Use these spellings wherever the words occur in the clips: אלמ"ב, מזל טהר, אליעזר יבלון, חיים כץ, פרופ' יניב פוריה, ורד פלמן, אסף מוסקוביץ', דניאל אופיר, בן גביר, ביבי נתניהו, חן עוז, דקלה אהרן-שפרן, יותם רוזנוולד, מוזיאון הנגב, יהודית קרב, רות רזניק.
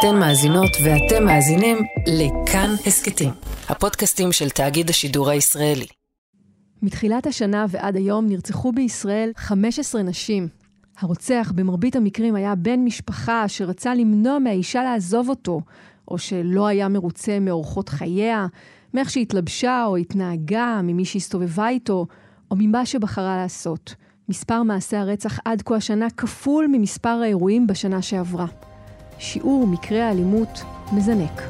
אתן מאזינות ואתם מאזינים לכאן הסקטים, הפודקאסטים של תאגיד השידור הישראלי. מתחילת השנה ועד היום נרצחו בישראל 15 נשים. הרוצח במרבית המקרים היה בן משפחה שרצה למנוע מהאישה לעזוב אותו, או שלא היה מרוצה מאורחות חייה, מאיך שהתלבשה או התנהגה, ממי שהסתובבה איתו, או ממה שבחרה לעשות. מספר מעשי הרצח עד כה השנה כפול ממספר האירועים בשנה שעברה. שיעור מקרי האלימות מזנק.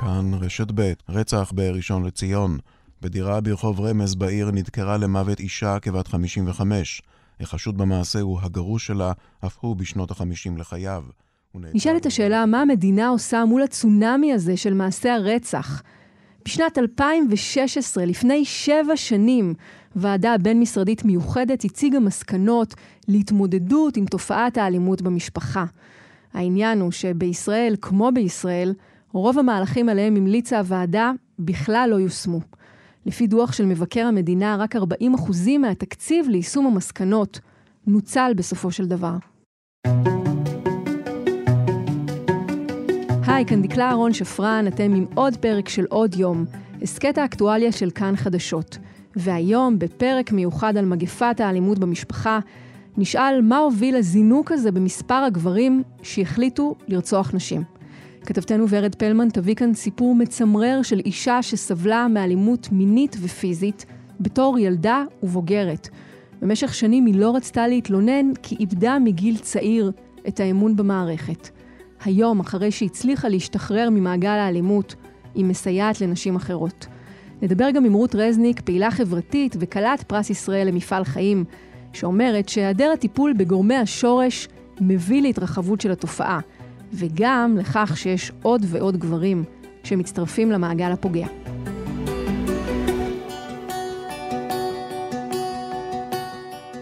כאן רשת ב'. רצח בראשון לציון. בדירה ברחוב רמז בעיר נדקרה למוות אישה כבת 55. החשוד במעשה הוא הגרוש שלה, אף הוא בשנות ה-50 לחייו. נשאלת השאלה מה המדינה עושה מול הצונאמי הזה של מעשי הרצח. בשנת 2016, לפני 7 שנים, ועדה בין-משרדית מיוחדת הציגה מסקנות להתמודדות עם תופעת האלימות במשפחה. העניין הוא שבישראל, כמו בישראל, רוב המהלכים עליהם המליצה הוועדה בכלל לא יוסמו. לפי דוח של מבקר המדינה, רק 40% מהתקציב ליישום המסקנות נוצל בסופו של דבר. היי, כאן דקלה אהרן-שפרן, אתם עם עוד פרק של עוד יום, הסקת האקטואליה של כאן חדשות. והיום, בפרק מיוחד על מגפת האלימות במשפחה, נשאל מה הוביל הזינוק הזה במספר הגברים שהחליטו לרצוח נשים. כתבתנו ורד פלמן תביא כאן סיפור מצמרר של אישה שסבלה מאלימות מינית ופיזית בתור ילדה ובוגרת. במשך שנים היא לא רצתה להתלונן כי איבדה מגיל צעיר את האמון במערכת. היום, אחרי שהצליחה להשתחרר ממעגל האלימות, היא מסייעת לנשים אחרות. נדבר גם עם רות רזניק, פעילה חברתית וכלת פרס ישראל למפעל חיים, שאומרת שהיעדר הטיפול בגורמי השורש מביא להתרחבות של התופעה, וגם לכך שיש עוד ועוד גברים שמצטרפים למעגל הפוגע.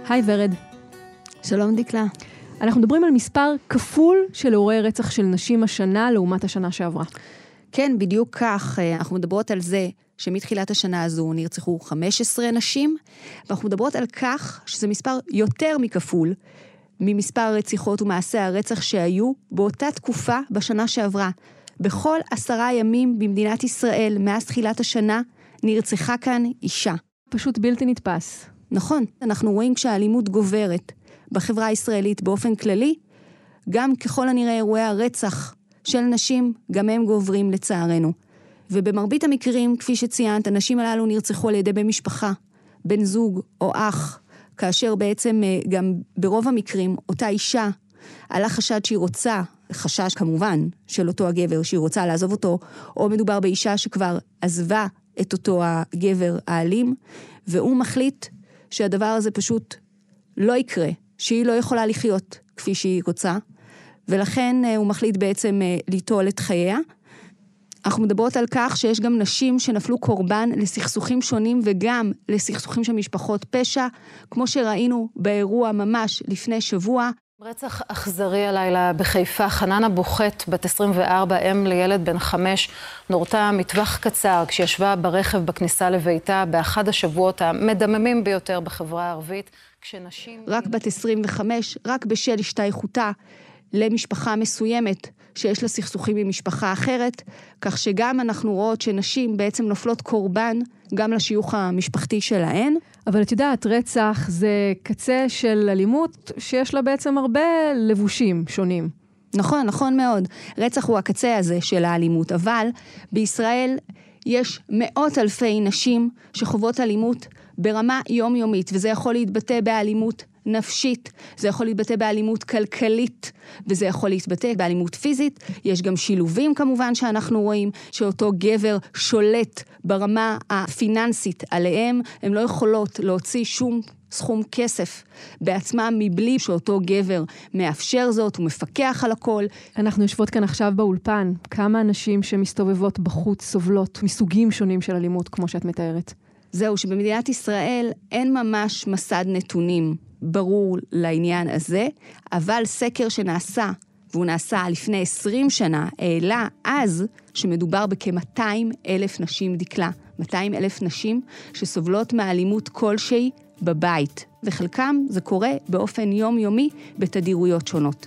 היי ורד. שלום דקלה. אנחנו מדברים על מספר כפול של אירועי רצח של נשים השנה לעומת השנה שעברה. כן, בדיוק כך. אנחנו מדברות על זה שמתחילת השנה הזו נרצחו 15 נשים, ואנחנו מדברות על כך שזה מספר יותר מכפול ממספר הרציחות ומעשי הרצח שהיו באותה תקופה בשנה שעברה. בכל 10 ימים במדינת ישראל מאז תחילת השנה נרצחה כאן אישה. פשוט בלתי נתפס. נכון, אנחנו רואים כשהאלימות גוברת בחברה הישראלית באופן כללי, גם ככל הנראה אירועי הרצח של נשים, גם הם גוברים לצערנו. ובמרבית המקרים, כפי שציינת, הנשים הללו נרצחו על ידי בן משפחה, בן זוג או אח, כאשר בעצם גם ברוב המקרים אותה אישה עלה חשד שהיא רוצה, חשש כמובן של אותו הגבר שהיא רוצה לעזוב אותו, או מדובר באישה שכבר עזבה את אותו הגבר האלים, והוא מחליט שהדבר הזה פשוט לא יקרה, שהיא לא יכולה לחיות כפי שהיא רוצה, ולכן הוא מחליט בעצם ליטול את חייה. אנחנו מדברות על כך שיש גם נשים שנפלו קורבן לסכסוכים שונים וגם לסכסוכים של משפחות פשע, כמו שראינו באירוע ממש לפני שבוע. רצח אכזרי הלילה בחיפה, חננה בוחט בת 24, אם לילד בן 5, נורתה מטווח קצר כשישבה ברכב בכניסה לביתה באחד השבועות המדממים ביותר בחברה הערבית, כשנשים... רק בת 25, רק בשל השתייכותה למשפחה מסוימת, שיש לה סכסוכים עם משפחה אחרת, כך שגם אנחנו רואות שנשים בעצם נופלות קורבן גם לשיוך המשפחתי שלהן. אבל את יודעת, רצח זה קצה של אלימות שיש לה בעצם הרבה לבושים שונים. נכון, נכון מאוד. רצח הוא הקצה הזה של האלימות, אבל בישראל יש 100,000 נשים שחוות אלימות ברמה יומיומית, וזה יכול להתבטא באלימות נפשית, זה יכול להתבטא באלימות כלכלית, וזה יכול להתבטא באלימות פיזית. יש גם שילובים כמובן שאנחנו רואים, שאותו גבר שולט ברמה הפיננסית עליהם, הם לא יכולות להוציא שום סכום כסף בעצמם מבלי שאותו גבר מאפשר זאת, הוא מפקח על הכל. אנחנו יושבות כאן עכשיו באולפן, כמה אנשים שמסתובבות בחוץ סובלות מסוגים שונים של אלימות כמו שאת מתארת? זהו, שבמדינת ישראל אין ממש מסד נתונים ברור לעניין הזה, אבל סקר שנעשה, והוא נעשה לפני 20 שנה, העלה אז שמדובר בכ-200,000 נשים דקלה. 200,000 נשים שסובלות מאלימות כלשהי בבית, וחלקם זה קורה באופן יומיומי בתדירויות שונות.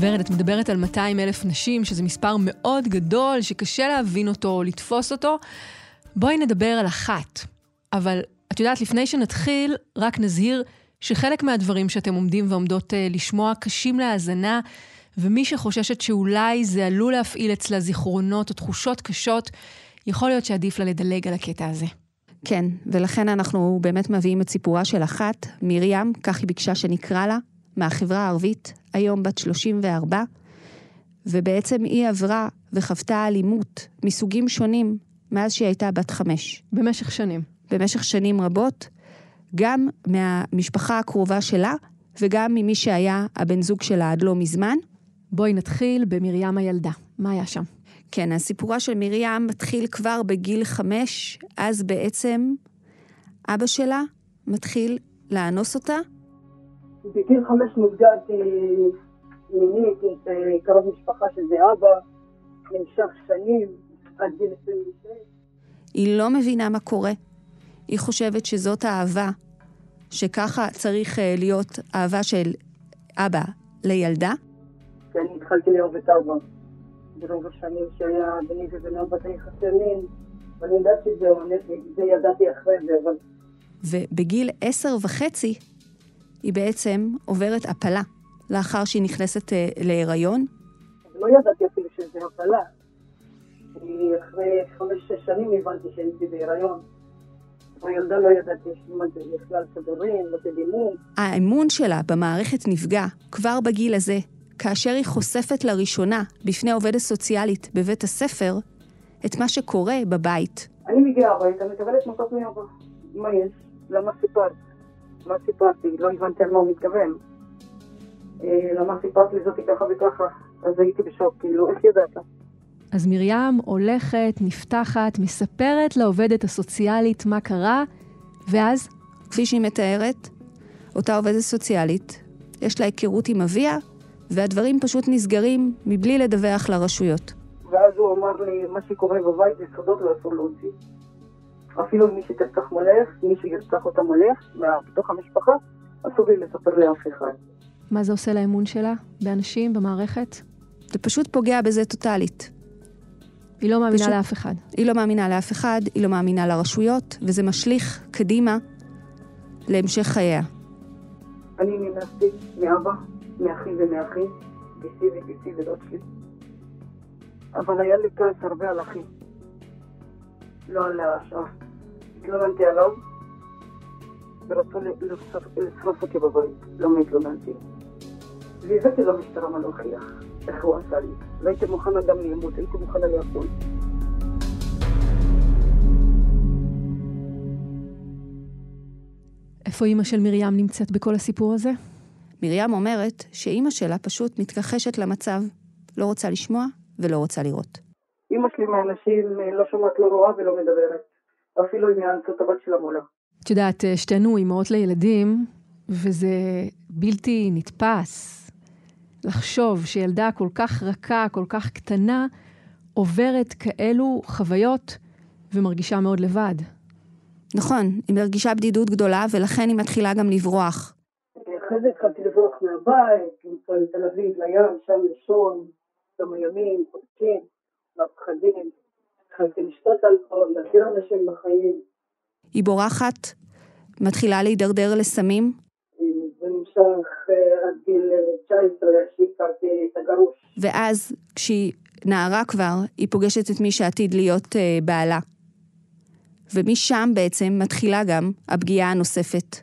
ורד, את מדברת על 200,000 נשים, שזה מספר מאוד גדול, שקשה להבין אותו או לתפוס אותו. בואי נדבר על אחת. אבל את יודעת, לפני שנתחיל, רק נזהיר שחלק מהדברים שאתם עומדים ועומדות לשמוע קשים להאזנה, ומי שחוששת שאולי זה עלול להפעיל אצלה זיכרונות או תחושות קשות, יכול להיות שעדיף לה לדלג על הקטע הזה. כן, ולכן אנחנו באמת מביאים את סיפורה של אחת, מרים, כך היא ביקשה שנקרא לה, מהחברה הערבית, היום בת 34, ובעצם היא עברה וחוותה אלימות מסוגים שונים מאז שהיא הייתה בת 5. במשך שנים. במשך שנים רבות, גם מהמשפחה הקרובה שלה, וגם ממי שהיה הבן זוג שלה עד לא מזמן. בואי נתחיל במרים הילדה. מה היה שם? כן, הסיפורה של מרים מתחיל כבר בגיל 5, אז בעצם אבא שלה מתחיל לאנוס אותה. בגיל 5 נפגעתי מינית, קרוב משפחה שזה אבא, נמשך שנים, עד גיל 26. היא לא מבינה מה קורה. היא חושבת שזאת האהבה, שככה צריך להיות אהבה של אבא לילדה. אני התחלתי לאהוב את אבא. ברוב השנים שהיה בני ובנו בתי חסמים, ואני יודעת שזה עונף, זה ידעתי אחרי זה, אבל... ובגיל 10.5 היא בעצם עוברת הפלה, לאחר שהיא נכנסת להיריון. לא ידעתי אפילו שזה הפלה. אחרי 5-6 שנים הבנתי שהייתי בהיריון. הילדה לא ידעתי שמה זה בכלל כדורים, לא תדימות. האמון שלה במערכת נפגע כבר בגיל הזה, כאשר היא חושפת לראשונה בפני עובדת סוציאלית בבית הספר את מה שקורה בבית. אני מגיעה הביתה, מקבלת מוטות מאבא. מה יש? למה סיפרת? מה סיפרתי? לא הבנתי על מה הוא מתכוון. למה סיפרת לי זאת ככה וככה? אז הייתי בשוק, כאילו, איך ידעת? אז מרים הולכת, נפתחת, מספרת לעובדת הסוציאלית מה קרה, ואז, כפי שהיא מתארת, אותה עובדת סוציאלית, יש לה היכרות עם אביה, והדברים פשוט נסגרים מבלי לדווח לרשויות. ואז הוא אמר לי, מה שקורה בבית זה סודות ואסור להוציא. אפילו מי שתרצח מולך, מי שירצח אותה מולך, בתוך המשפחה, אסור לי לספר לאף אחד. מה זה עושה לאמון שלה? באנשים? במערכת? זה פשוט פוגע בזה טוטלית. היא לא מאמינה לאף אחד. היא לא מאמינה לאף אחד, היא לא מאמינה לרשויות, וזה משליך קדימה להמשך חייה. אני ננסתי מאבא, מאחי ומאחי, גיסי ולא שלי. אבל היה לי כעס הרבה על אחי. לא על השאר. התלוננתי עליו, ורצו לשרוף אותי בבית. לא מתלוננתי. והבאתי למשטרה מה לא חייך. איך הוא עשה לי. והייתי מוכנה גם לימוד, הייתי מוכנה להפול. איפה אימא של מרים נמצאת בכל הסיפור הזה? מרים אומרת שאימא שלה פשוט מתכחשת למצב, לא רוצה לשמוע ולא רוצה לראות. אימא שלי מהאנשים לא שומעת, לא רואה ולא מדברת. אפילו עם יענצות הבת שלה מולה. את יודעת, שתנו אימהות לילדים, וזה בלתי נתפס. לחשוב שילדה כל כך רכה, כל כך קטנה, עוברת כאלו חוויות ומרגישה מאוד לבד. נכון, היא מרגישה בדידות גדולה ולכן היא מתחילה גם לברוח. אחרי זה התחלתי לברוח מהבית, למצוא לתל אביב, לים, שם לישון, כמה ימים, חודשים, מהפחדים. התחלתי לשתות אלכוהול, להכיר אנשים בחיים. היא בורחת, מתחילה להידרדר לסמים. עד גיל 19 שהכרתי את הגרוש. ואז כשהיא נערה כבר, היא פוגשת את מי שעתיד להיות בעלה. ומשם בעצם מתחילה גם הפגיעה הנוספת.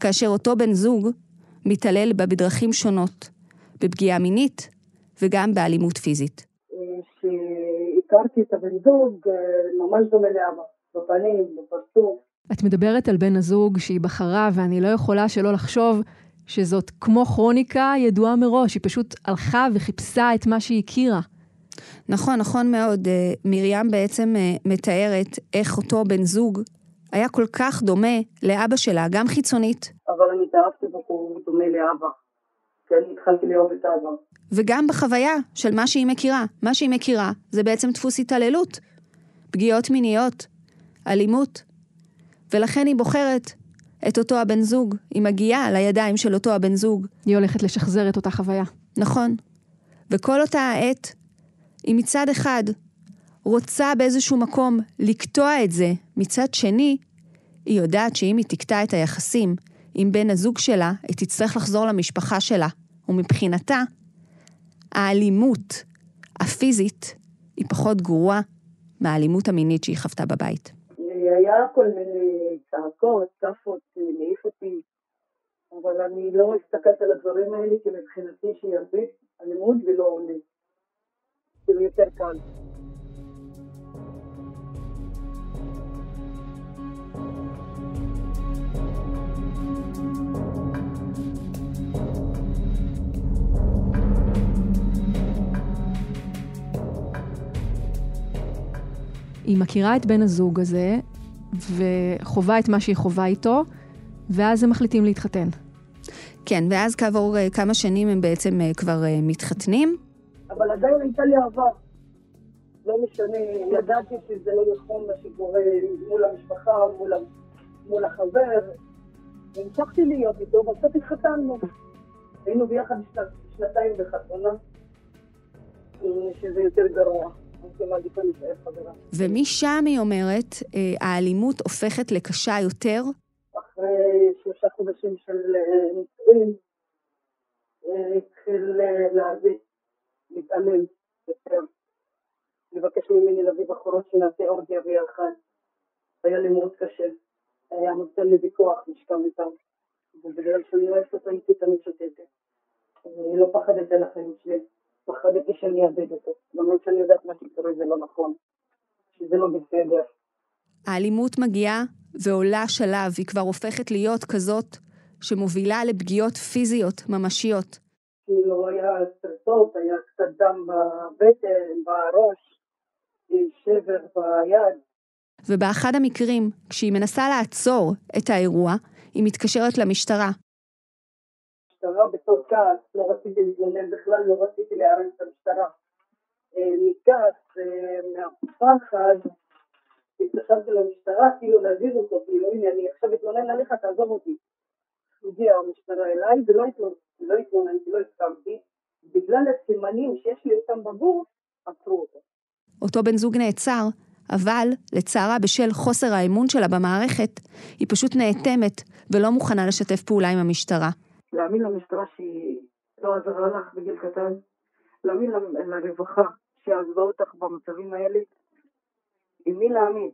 כאשר אותו בן זוג מתעלל בה בדרכים שונות, בפגיעה מינית וגם באלימות פיזית. כשהכרתי את הבן זוג, ממש דומה לאבא, בפנים, בפרצוף. את מדברת על בן הזוג שהיא בחרה, ואני לא יכולה שלא לחשוב שזאת כמו כרוניקה ידועה מראש, היא פשוט הלכה וחיפשה את מה שהיא הכירה. נכון, נכון מאוד. מרים בעצם מתארת איך אותו בן זוג היה כל כך דומה לאבא שלה, גם חיצונית. אבל אני התאהבתי בו, הוא דומה לאבא, כי אני התחלתי לאהוב את אבא. וגם בחוויה של מה שהיא מכירה. מה שהיא מכירה זה בעצם דפוס התעללות, פגיעות מיניות, אלימות. ולכן היא בוחרת את אותו הבן זוג, היא מגיעה לידיים של אותו הבן זוג. היא הולכת לשחזר את אותה חוויה. נכון. וכל אותה העת, היא מצד אחד רוצה באיזשהו מקום לקטוע את זה, מצד שני, היא יודעת שאם היא תקטע את היחסים עם בן הזוג שלה, היא תצטרך לחזור למשפחה שלה, ומבחינתה, האלימות הפיזית היא פחות גרועה מהאלימות המינית שהיא חוותה בבית. היה כל מיני צעקות, צפות, מעיף אותי, אבל אני לא הסתכלת על הדברים האלה, כי מבחינתי שהיא הרבה אלימות ולא עולה. זה יותר קל. היא מכירה את בן הזוג הזה, וחובה את מה שהיא חובה איתו, ואז הם מחליטים להתחתן. כן, ואז כעבור כמה שנים הם בעצם כבר מתחתנים. אבל עדיין הייתה לי אהבה. לא משנה, ידעתי שזה לא נכון מה שקורה מול המשפחה, מול החבר. והמשכתי להיות איתו, ועכשיו התחתנו. היינו ביחד שנתיים בחתונה, שזה יותר גרוע. ומשם היא אומרת, האלימות הופכת לקשה יותר. אחרי 3 חודשים של נישואים, התחיל להביא, להתעלם יותר. לבקש ממני להביא בחורות שנעשה אורגיה ביחד. היה לי מאוד קשה. היה נותן לי ויכוח משכם איתם. ובגלל שאני לא אוהבת אותו, הייתי תמיד שותקת. אני לא פחדת על החיים שלי. פחדתי שאני אעבד אותו, למרות שאני יודעת מה שקורה זה לא נכון, שזה לא בסדר. האלימות מגיעה ועולה שלב, היא כבר הופכת להיות כזאת שמובילה לפגיעות פיזיות ממשיות. כאילו היה סרטות, היה קצת דם בבטן, בראש, שבר ביד. ובאחד המקרים, כשהיא מנסה לעצור את האירוע, היא מתקשרת למשטרה. המשטרה בתור כעס, לא רציתי להתגונן בכלל, לא רציתי להערן את המשטרה. מכעס, מהפחד, התקשרתי למשטרה, כאילו להזיז אותו, כאילו, הנה, אני עכשיו אתלונן עליך, תעזוב אותי. הגיעה המשטרה אליי, ולא התלוננתי, לא הסכמתי. בגלל הסימנים שיש לי אותם בגוף, עצרו אותו. אותו בן זוג נעצר, אבל לצערה בשל חוסר האמון שלה במערכת, היא פשוט נאטמת ולא מוכנה לשתף פעולה עם המשטרה. להאמין למשטרה שהיא לא עזרה לך בגיל קטן, להאמין לרווחה שעזבה אותך במצבים האלה, עם מי להאמין?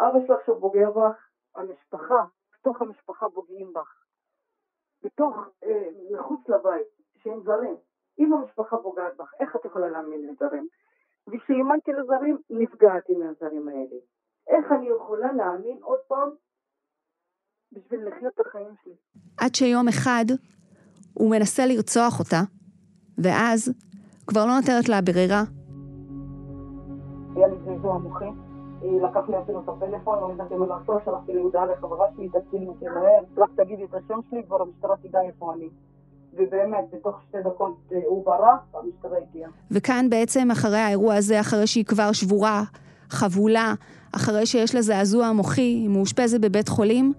אבא שלך שבוגע בך, המשפחה, בתוך המשפחה בוגעים בך, בתוך, מחוץ לבית, שהם זרים. אם המשפחה בוגעת בך, איך את יכולה להאמין לזרים? ושאימנתי לזרים, נפגעתי מהזרים האלה. איך אני יכולה להאמין עוד פעם? בשביל לחיות את החיים שלי. עד שיום אחד הוא מנסה לרצוח אותה, ואז כבר לא נותרת לה ברירה. היה לי זעזוע מוחי, לקח לי אפילו את הפלאפון, לא ידעתי מה לעשות, שלחתי להודעה לחברה שלי, תצילי אותי מהר, רק תגידי את השם שלי, כבר המשטרה תדע איפה אני. ובאמת, בתוך 2 דקות הוא ברח, המשטרה הגיעה. וכאן בעצם אחרי האירוע הזה, אחרי שהיא כבר שבורה, חבולה, אחרי שיש לה זעזוע מוחי, היא מאושפזת בבית חולים,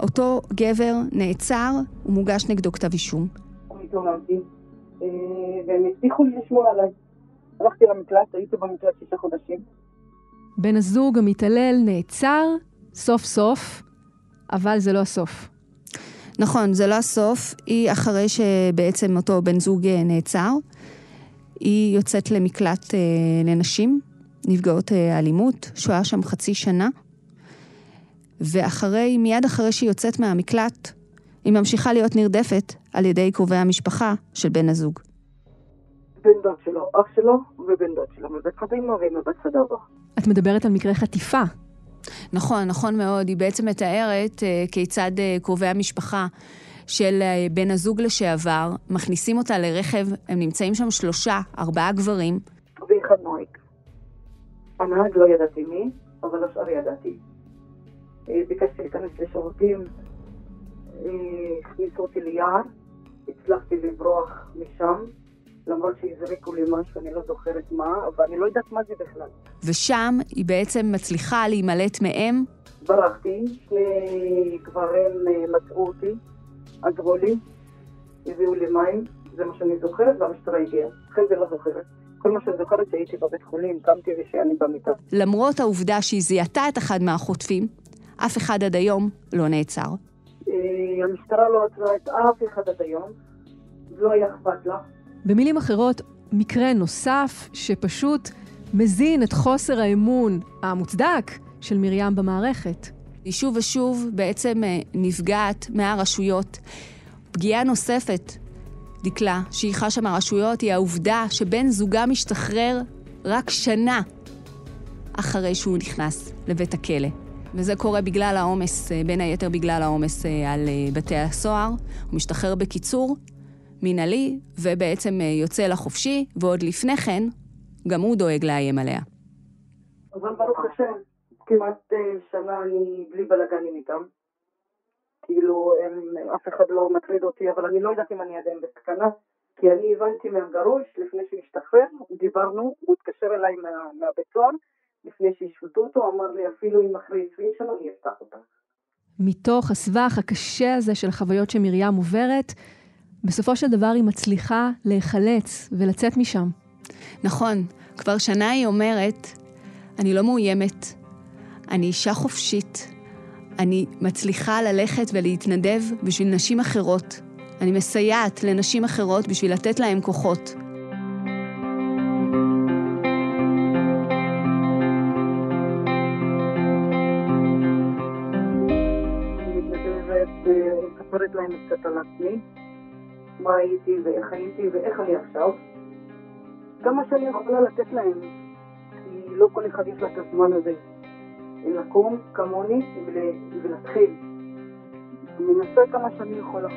אותו גבר נעצר ומוגש נגדו כתב אישום. אני התלוננתי, והם הצליחו לשמור עליי. הלכתי למקלט, הייתי במקלט 6 חודשים. בן הזוג המתעלל נעצר סוף סוף, אבל זה לא הסוף. נכון, זה לא הסוף. היא אחרי שבעצם אותו בן זוג נעצר, היא יוצאת למקלט לנשים, נפגעות אלימות, שוהה שם 0.5 שנה. ואחרי, מיד אחרי שהיא יוצאת מהמקלט, היא ממשיכה להיות נרדפת על ידי קרובי המשפחה של בן הזוג. בן דוד שלו, אח שלו ובן דוד שלו, מבית חדים מורים, מבית סדבה. את מדברת על מקרה חטיפה. נכון, נכון מאוד. היא בעצם מתארת כיצד קרובי המשפחה של בן הזוג לשעבר, מכניסים אותה לרכב, הם נמצאים שם 3-4 גברים. ואחד נוהג. הנהג לא ידעתי מי, אבל השאר ידעתי. ביקשתי להיכנס לשירותים, הכניסו אותי ליער, הצלחתי לברוח משם, למרות שהזריקו לי משהו, אני לא זוכרת מה, אבל אני לא יודעת מה זה בכלל. ושם היא בעצם מצליחה להימלט מהם? ברחתי, 2 גברים מצאו אותי, עזרו לי, הביאו לי מים, זה מה שאני זוכרת, והמשטרה הגיעה. אחרי זה לא זוכרת. כל מה שאני זוכרת שהייתי בבית חולים, קמתי ושאני במיטה. למרות העובדה שהיא זיהתה את אחד מהחוטפים, אף אחד עד היום לא נעצר. המשטרה לא עצרה את אף אחד עד היום. לא היה אכפת לה. במילים אחרות, מקרה נוסף שפשוט מזין את חוסר האמון המוצדק של מרים במערכת. היא שוב ושוב בעצם נפגעת מהרשויות. פגיעה נוספת, דקלה, שהיא חשה מהרשויות, היא העובדה שבן זוגה משתחרר רק שנה אחרי שהוא נכנס לבית הכלא. וזה קורה בגלל העומס, בין היתר בגלל העומס על בתי הסוהר. הוא משתחרר בקיצור מנהלי, ובעצם יוצא לחופשי, ועוד לפני כן גם הוא דואג לאיים עליה. אבל ברוך השם, כמעט שנה אני בלי בלגנים איתם. כאילו, אף אחד לא מטריד אותי, אבל אני לא יודעת אם אני עדיין בסכנה, כי אני הבנתי מהגרוש, לפני שנשתחרר, דיברנו, הוא התקשר אליי מהבית סוהר, לפני שהשפטו אותו, אמר לי, אפילו אם אחרי 20 שנה אני אפתח אותה. מתוך הסבך הקשה הזה של החוויות שמרים עוברת, בסופו של דבר היא מצליחה להיחלץ ולצאת משם. נכון, כבר שנה היא אומרת, אני לא מאוימת, אני אישה חופשית, אני מצליחה ללכת ולהתנדב בשביל נשים אחרות. אני מסייעת לנשים אחרות בשביל לתת להם כוחות. אני מתנדבת, מספרת להם קצת על עצמי, מה הייתי ואיך הייתי ואיך אני עכשיו. כמה שאני יכולה לתת להם, כי לא כל אחד יש לה את הזמן הזה. לקום כמוני ולהתחיל. אני מנסה כמה שאני יכולה.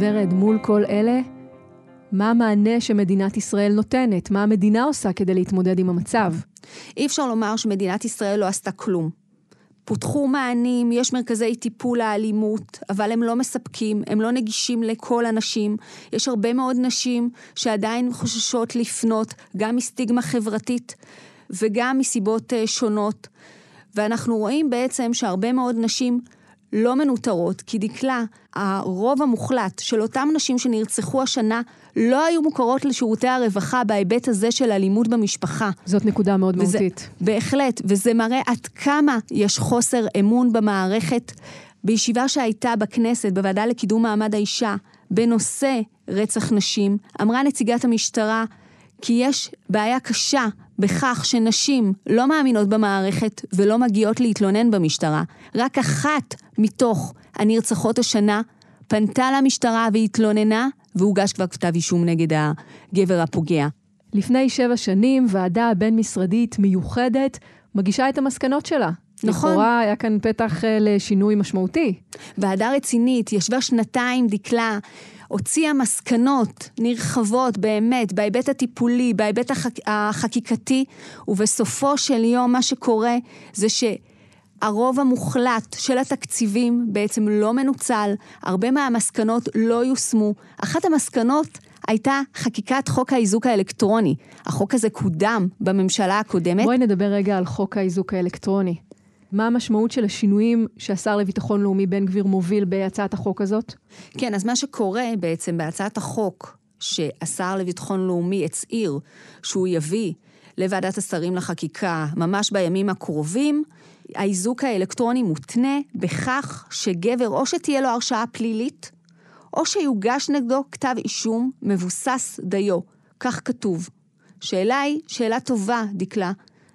ורד, מול כל אלה, מה המענה שמדינת ישראל נותנת? מה המדינה עושה כדי להתמודד עם המצב? אי אפשר לומר שמדינת ישראל לא עשתה כלום. פותחו מענים, יש מרכזי טיפול האלימות, אבל הם לא מספקים, הם לא נגישים לכל הנשים. יש הרבה מאוד נשים שעדיין חוששות לפנות, גם מסטיגמה חברתית וגם מסיבות שונות. ואנחנו רואים בעצם שהרבה מאוד נשים לא מנותרות, כי דקלה, הרוב המוחלט של אותם נשים שנרצחו השנה, לא היו מוכרות לשירותי הרווחה בהיבט הזה של אלימות במשפחה. זאת נקודה מאוד מהותית. בהחלט, וזה מראה עד כמה יש חוסר אמון במערכת. בישיבה שהייתה בכנסת, בוועדה לקידום מעמד האישה, בנושא רצח נשים, אמרה נציגת המשטרה, כי יש בעיה קשה בכך שנשים לא מאמינות במערכת ולא מגיעות להתלונן במשטרה. רק אחת מתוך הנרצחות השנה פנתה למשטרה והתלוננה, והוגש כבר כתב אישום נגד הגבר הפוגע. לפני 7 שנים, ועדה בין-משרדית מיוחדת מגישה את המסקנות שלה. נכון. לכאורה היה כאן פתח לשינוי משמעותי. ועדה רצינית, ישבה 2 דקלה, הוציאה מסקנות נרחבות באמת, בהיבט הטיפולי, בהיבט החקיקתי, ובסופו של יום מה שקורה זה שהרוב המוחלט של התקציבים בעצם לא מנוצל, הרבה מהמסקנות לא יושמו. אחת המסקנות הייתה חקיקת חוק האיזוק האלקטרוני. החוק הזה קודם בממשלה הקודמת. בואי נדבר רגע על חוק האיזוק האלקטרוני. מה המשמעות של השינויים שהשר לביטחון לאומי בן גביר מוביל בהצעת החוק הזאת? כן, אז מה שקורה בעצם בהצעת החוק שהשר לביטחון לאומי הצעיר שהוא יביא לוועדת השרים לחקיקה ממש בימים הקרובים, האיזוק האלקטרוני מותנה בכך שגבר או שתהיה לו הרשעה פלילית, או שיוגש נגדו כתב אישום מבוסס דיו. כך כתוב. שאלה היא, שאלה טובה, דקלה,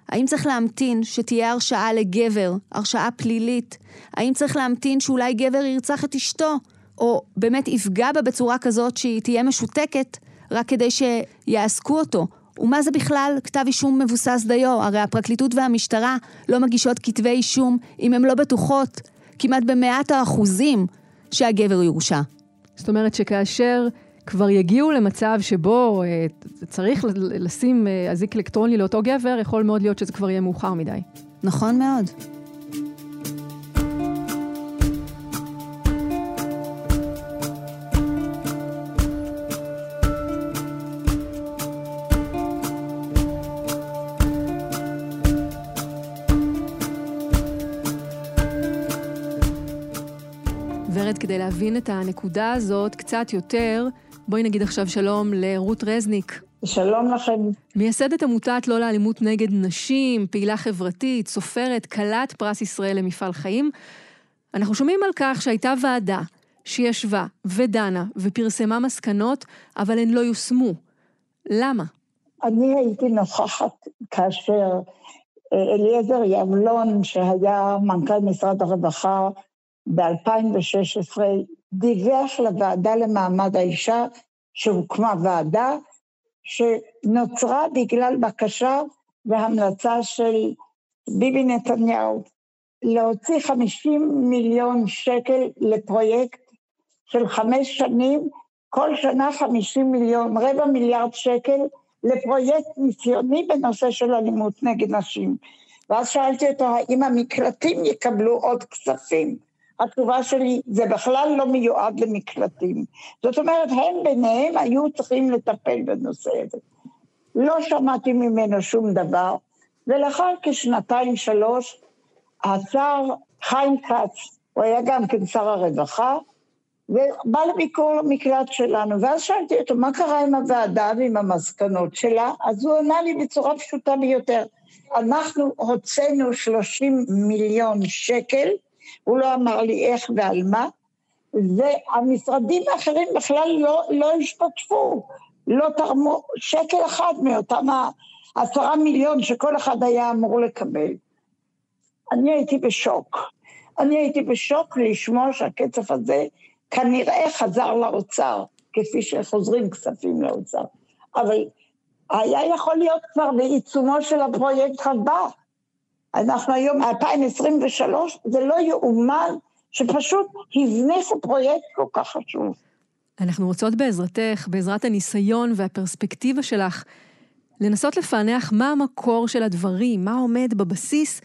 האם צריך להמתין שתהיה הרשעה לגבר, הרשעה פלילית? האם צריך להמתין שאולי גבר ירצח את אשתו, או באמת יפגע בה בצורה כזאת שהיא תהיה משותקת, רק כדי שיעסקו אותו? ומה זה בכלל כתב אישום מבוסס דיו? הרי הפרקליטות והמשטרה לא מגישות כתבי אישום, אם הן לא בטוחות, כמעט ב100% שהגבר יורשע. זאת אומרת שכאשר כבר יגיעו למצב שבו צריך לשים אזיק אלקטרוני לאותו גבר, יכול מאוד להיות שזה כבר יהיה מאוחר מדי. נכון מאוד. אומרת, כדי להבין את הנקודה הזאת קצת יותר, בואי נגיד עכשיו שלום לרות רזניק. שלום לכם. מייסדת עמותת לא לאלימות נגד נשים, פעילה חברתית, סופרת, כלת פרס ישראל למפעל חיים. אנחנו שומעים על כך שהייתה ועדה שישבה ודנה ופרסמה מסקנות, אבל הן לא יושמו. למה? אני הייתי נוכחת כאשר אליעזר יבלון, שהיה מנכ"ל משרד הרווחה ב-2016, דיווח לוועדה למעמד האישה, שהוקמה ועדה, שנוצרה בגלל בקשה והמלצה של ביבי נתניהו, להוציא 50 מיליון שקל לפרויקט של 5 שנים, כל שנה 50 מיליון, 1/4 מיליארד שקל, לפרויקט ניסיוני בנושא של אלימות נגד נשים. ואז שאלתי אותו, האם המקלטים יקבלו עוד כספים? התשובה שלי, זה בכלל לא מיועד למקלטים. זאת אומרת, הם ביניהם היו צריכים לטפל בנושא הזה. לא שמעתי ממנו שום דבר, ולאחר כ-2-3 שנים, השר חיים כץ, הוא היה גם כן שר הרווחה, ובא לביקור למקלט שלנו, ואז שאלתי אותו, מה קרה עם הוועדה ועם המסקנות שלה? אז הוא ענה לי בצורה פשוטה ביותר, אנחנו הוצאנו 30 מיליון שקל, הוא לא אמר לי איך ועל מה, והמשרדים האחרים בכלל לא השתתפו, לא תרמו שקל אחד מאותם 10 מיליון שכל אחד היה אמור לקבל. אני הייתי בשוק, לשמוע שהקצף הזה כנראה חזר לאוצר, כפי שחוזרים כספים לאוצר. אבל היה יכול להיות כבר בעיצומו של הפרויקט הבא. אנחנו היום, 2023, זה לא יאומן שפשוט הזניח פרויקט כל כך חשוב. אנחנו רוצות בעזרתך, בעזרת הניסיון והפרספקטיבה שלך, לנסות לפענח מה המקור של הדברים, מה עומד בבסיס,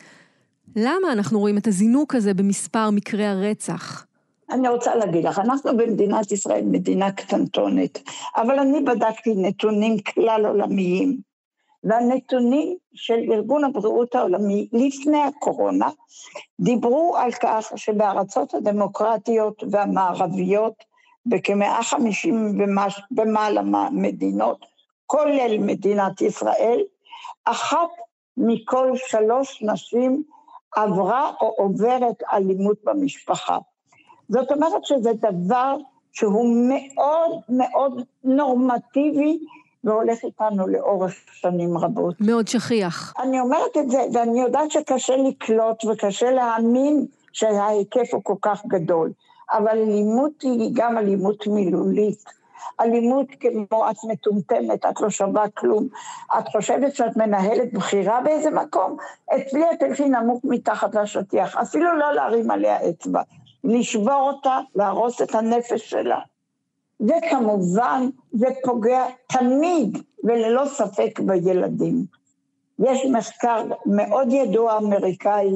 למה אנחנו רואים את הזינוק הזה במספר מקרי הרצח? אני רוצה להגיד לך, אנחנו במדינת ישראל מדינה קטנטונת, אבל אני בדקתי נתונים כלל עולמיים, והנתונים של ארגון הבריאות העולמי לפני הקורונה, דיברו על כך שבארצות הדמוקרטיות והמערביות, בכ-150 ומעלה מדינות, כולל מדינת ישראל, 1 מכל 3 נשים עברה או עוברת אלימות במשפחה. זאת אומרת שזה דבר שהוא מאוד מאוד נורמטיבי, והולך איתנו לאורך שנים רבות. מאוד שכיח. אני אומרת את זה, ואני יודעת שקשה לקלוט, וקשה להאמין שההיקף הוא כל כך גדול. אבל אלימות היא גם אלימות מילולית. אלימות כמו את מטומטמת, את לא שווה כלום, את חושבת שאת מנהלת בחירה באיזה מקום, אצלי את הלכי נמוך מתחת לשטיח, אפילו לא להרים עליה אצבע, לשבור אותה, להרוס את הנפש שלה. וכמובן, זה פוגע תמיד וללא ספק בילדים. יש מחקר מאוד ידוע אמריקאי,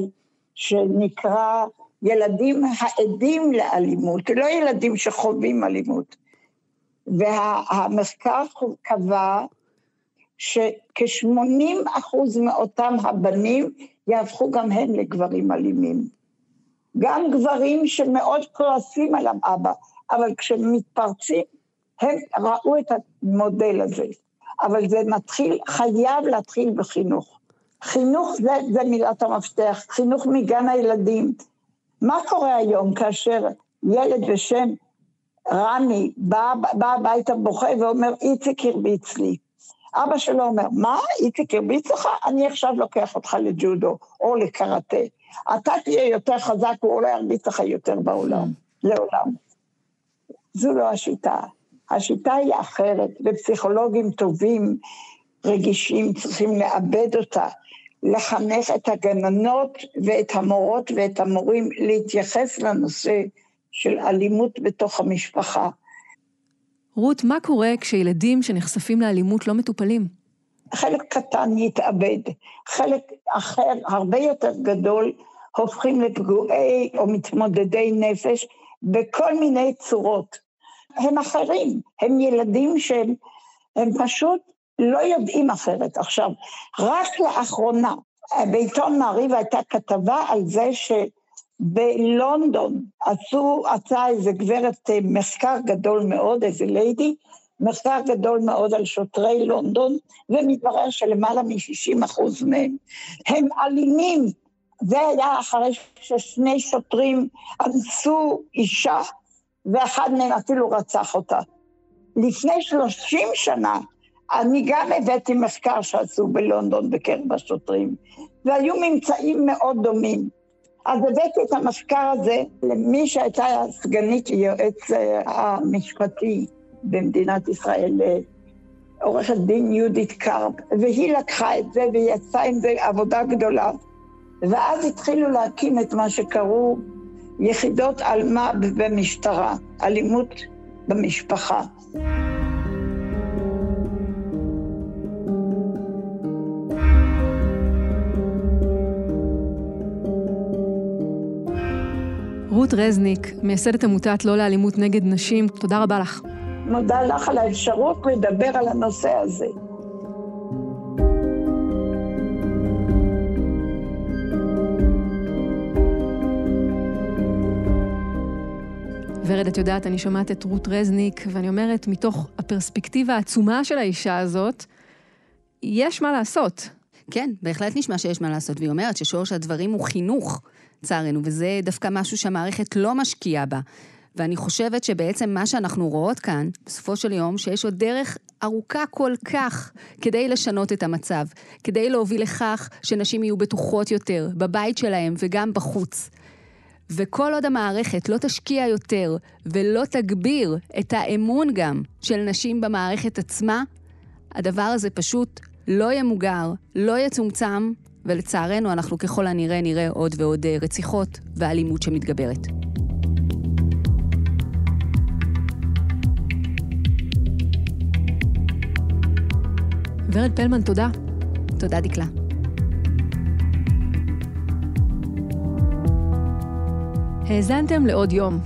שנקרא ילדים העדים לאלימות, לא ילדים שחווים אלימות. והמחקר קבע שכ-80% מאותם הבנים יהפכו גם הם לגברים אלימים. גם גברים שמאוד כועסים על האבא, אבל כשמתפרצים, הם ראו את המודל הזה. אבל זה מתחיל, חייב להתחיל בחינוך. חינוך זה מילת המפתח, חינוך מגן הילדים. מה קורה היום כאשר ילד בשם רני בא הביתה בוכה ואומר, איציק הרביץ לי. אבא שלו אומר, מה? איציק הרביץ לך? אני עכשיו לוקח אותך לג'ודו או לקראטה. אתה תהיה יותר חזק, הוא אולי הרביץ לך יותר בעולם, לעולם. זו לא השיטה. השיטה היא אחרת, ופסיכולוגים טובים, רגישים, צריכים לאבד אותה, לחנך את הגננות ואת המורות ואת המורים, להתייחס לנושא של אלימות בתוך המשפחה. רות, מה קורה כשילדים שנחשפים לאלימות לא מטופלים? חלק קטן יתאבד, חלק אחר, הרבה יותר גדול, הופכים לפגועי או מתמודדי נפש, בכל מיני צורות. הם אחרים, הם ילדים שהם פשוט לא יודעים אחרת. עכשיו, רק לאחרונה, בעיתון מעריב הייתה כתבה על זה ש בלונדון עשה איזה גברת מחקר גדול מאוד, איזה לידי, מחקר גדול מאוד על שוטרי לונדון, ומתברר שלמעלה מ-60% מהם הם אלימים. זה היה אחרי ששני שוטרים אנסו אישה, ואחד מהם אפילו רצח אותה. לפני 30 שנה, אני גם הבאתי מחקר שעשו בלונדון בקרב השוטרים, והיו ממצאים מאוד דומים. אז הבאתי את המחקר הזה למי שהייתה סגנית יועץ המשפטי במדינת ישראל, עורכת דין יהודית קרב, והיא לקחה את זה והיא עשה עם זה עבודה גדולה. ואז התחילו להקים את מה שקראו יחידות אלמ"ב במשטרה, אלימות במשפחה. רות רזניק, מייסדת עמותת לא לאלימות נגד נשים, תודה רבה לך. תודה לך על האפשרות לדבר על הנושא הזה. ורד, את יודעת, אני שומעת את רות רזניק, ואני אומרת, מתוך הפרספקטיבה העצומה של האישה הזאת, יש מה לעשות. כן, בהחלט נשמע שיש מה לעשות, והיא אומרת ששורש הדברים הוא חינוך, צערנו, וזה דווקא משהו שהמערכת לא משקיעה בה. ואני חושבת שבעצם מה שאנחנו רואות כאן, בסופו של יום, שיש עוד דרך ארוכה כל כך, כדי לשנות את המצב, כדי להוביל לכך שנשים יהיו בטוחות יותר, בבית שלהם וגם בחוץ. וכל עוד המערכת לא תשקיע יותר, ולא תגביר את האמון גם של נשים במערכת עצמה, הדבר הזה פשוט לא ימוגר, לא יצומצם, ולצערנו אנחנו ככל הנראה נראה עוד ועוד רציחות ואלימות שמתגברת. ורד פלמן, תודה. תודה דקלה. האזנתם לעוד יום.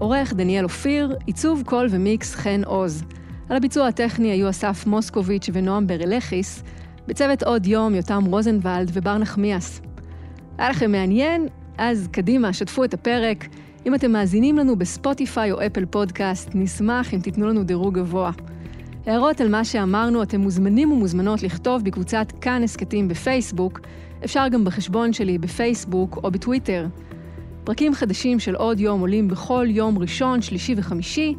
עורך דניאל אופיר, עיצוב קול ומיקס חן עוז. על הביצוע הטכני היו אסף מוסקוביץ' ונועם ברלכיס, בצוות עוד יום יותם רוזנוולד ובר נחמיאס. היה לכם מעניין? אז קדימה, שתפו את הפרק. אם אתם מאזינים לנו בספוטיפיי או אפל פודקאסט, נשמח אם תיתנו לנו דירוג גבוה. הערות על מה שאמרנו, אתם מוזמנים ומוזמנות לכתוב בקבוצת כאן הסקטים בפייסבוק, אפשר גם בחשבון שלי בפייסבוק או בטוויטר. פרקים חדשים של עוד יום עולים בכל יום ראשון, שלישי וחמישי.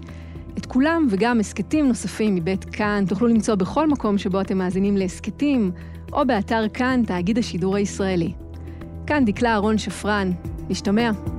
את כולם וגם הסקטים נוספים מבית כאן תוכלו למצוא בכל מקום שבו אתם מאזינים להסקטים, או באתר כאן, תאגיד השידור הישראלי. כאן דקלה אהרן-שפרן. נשתמע.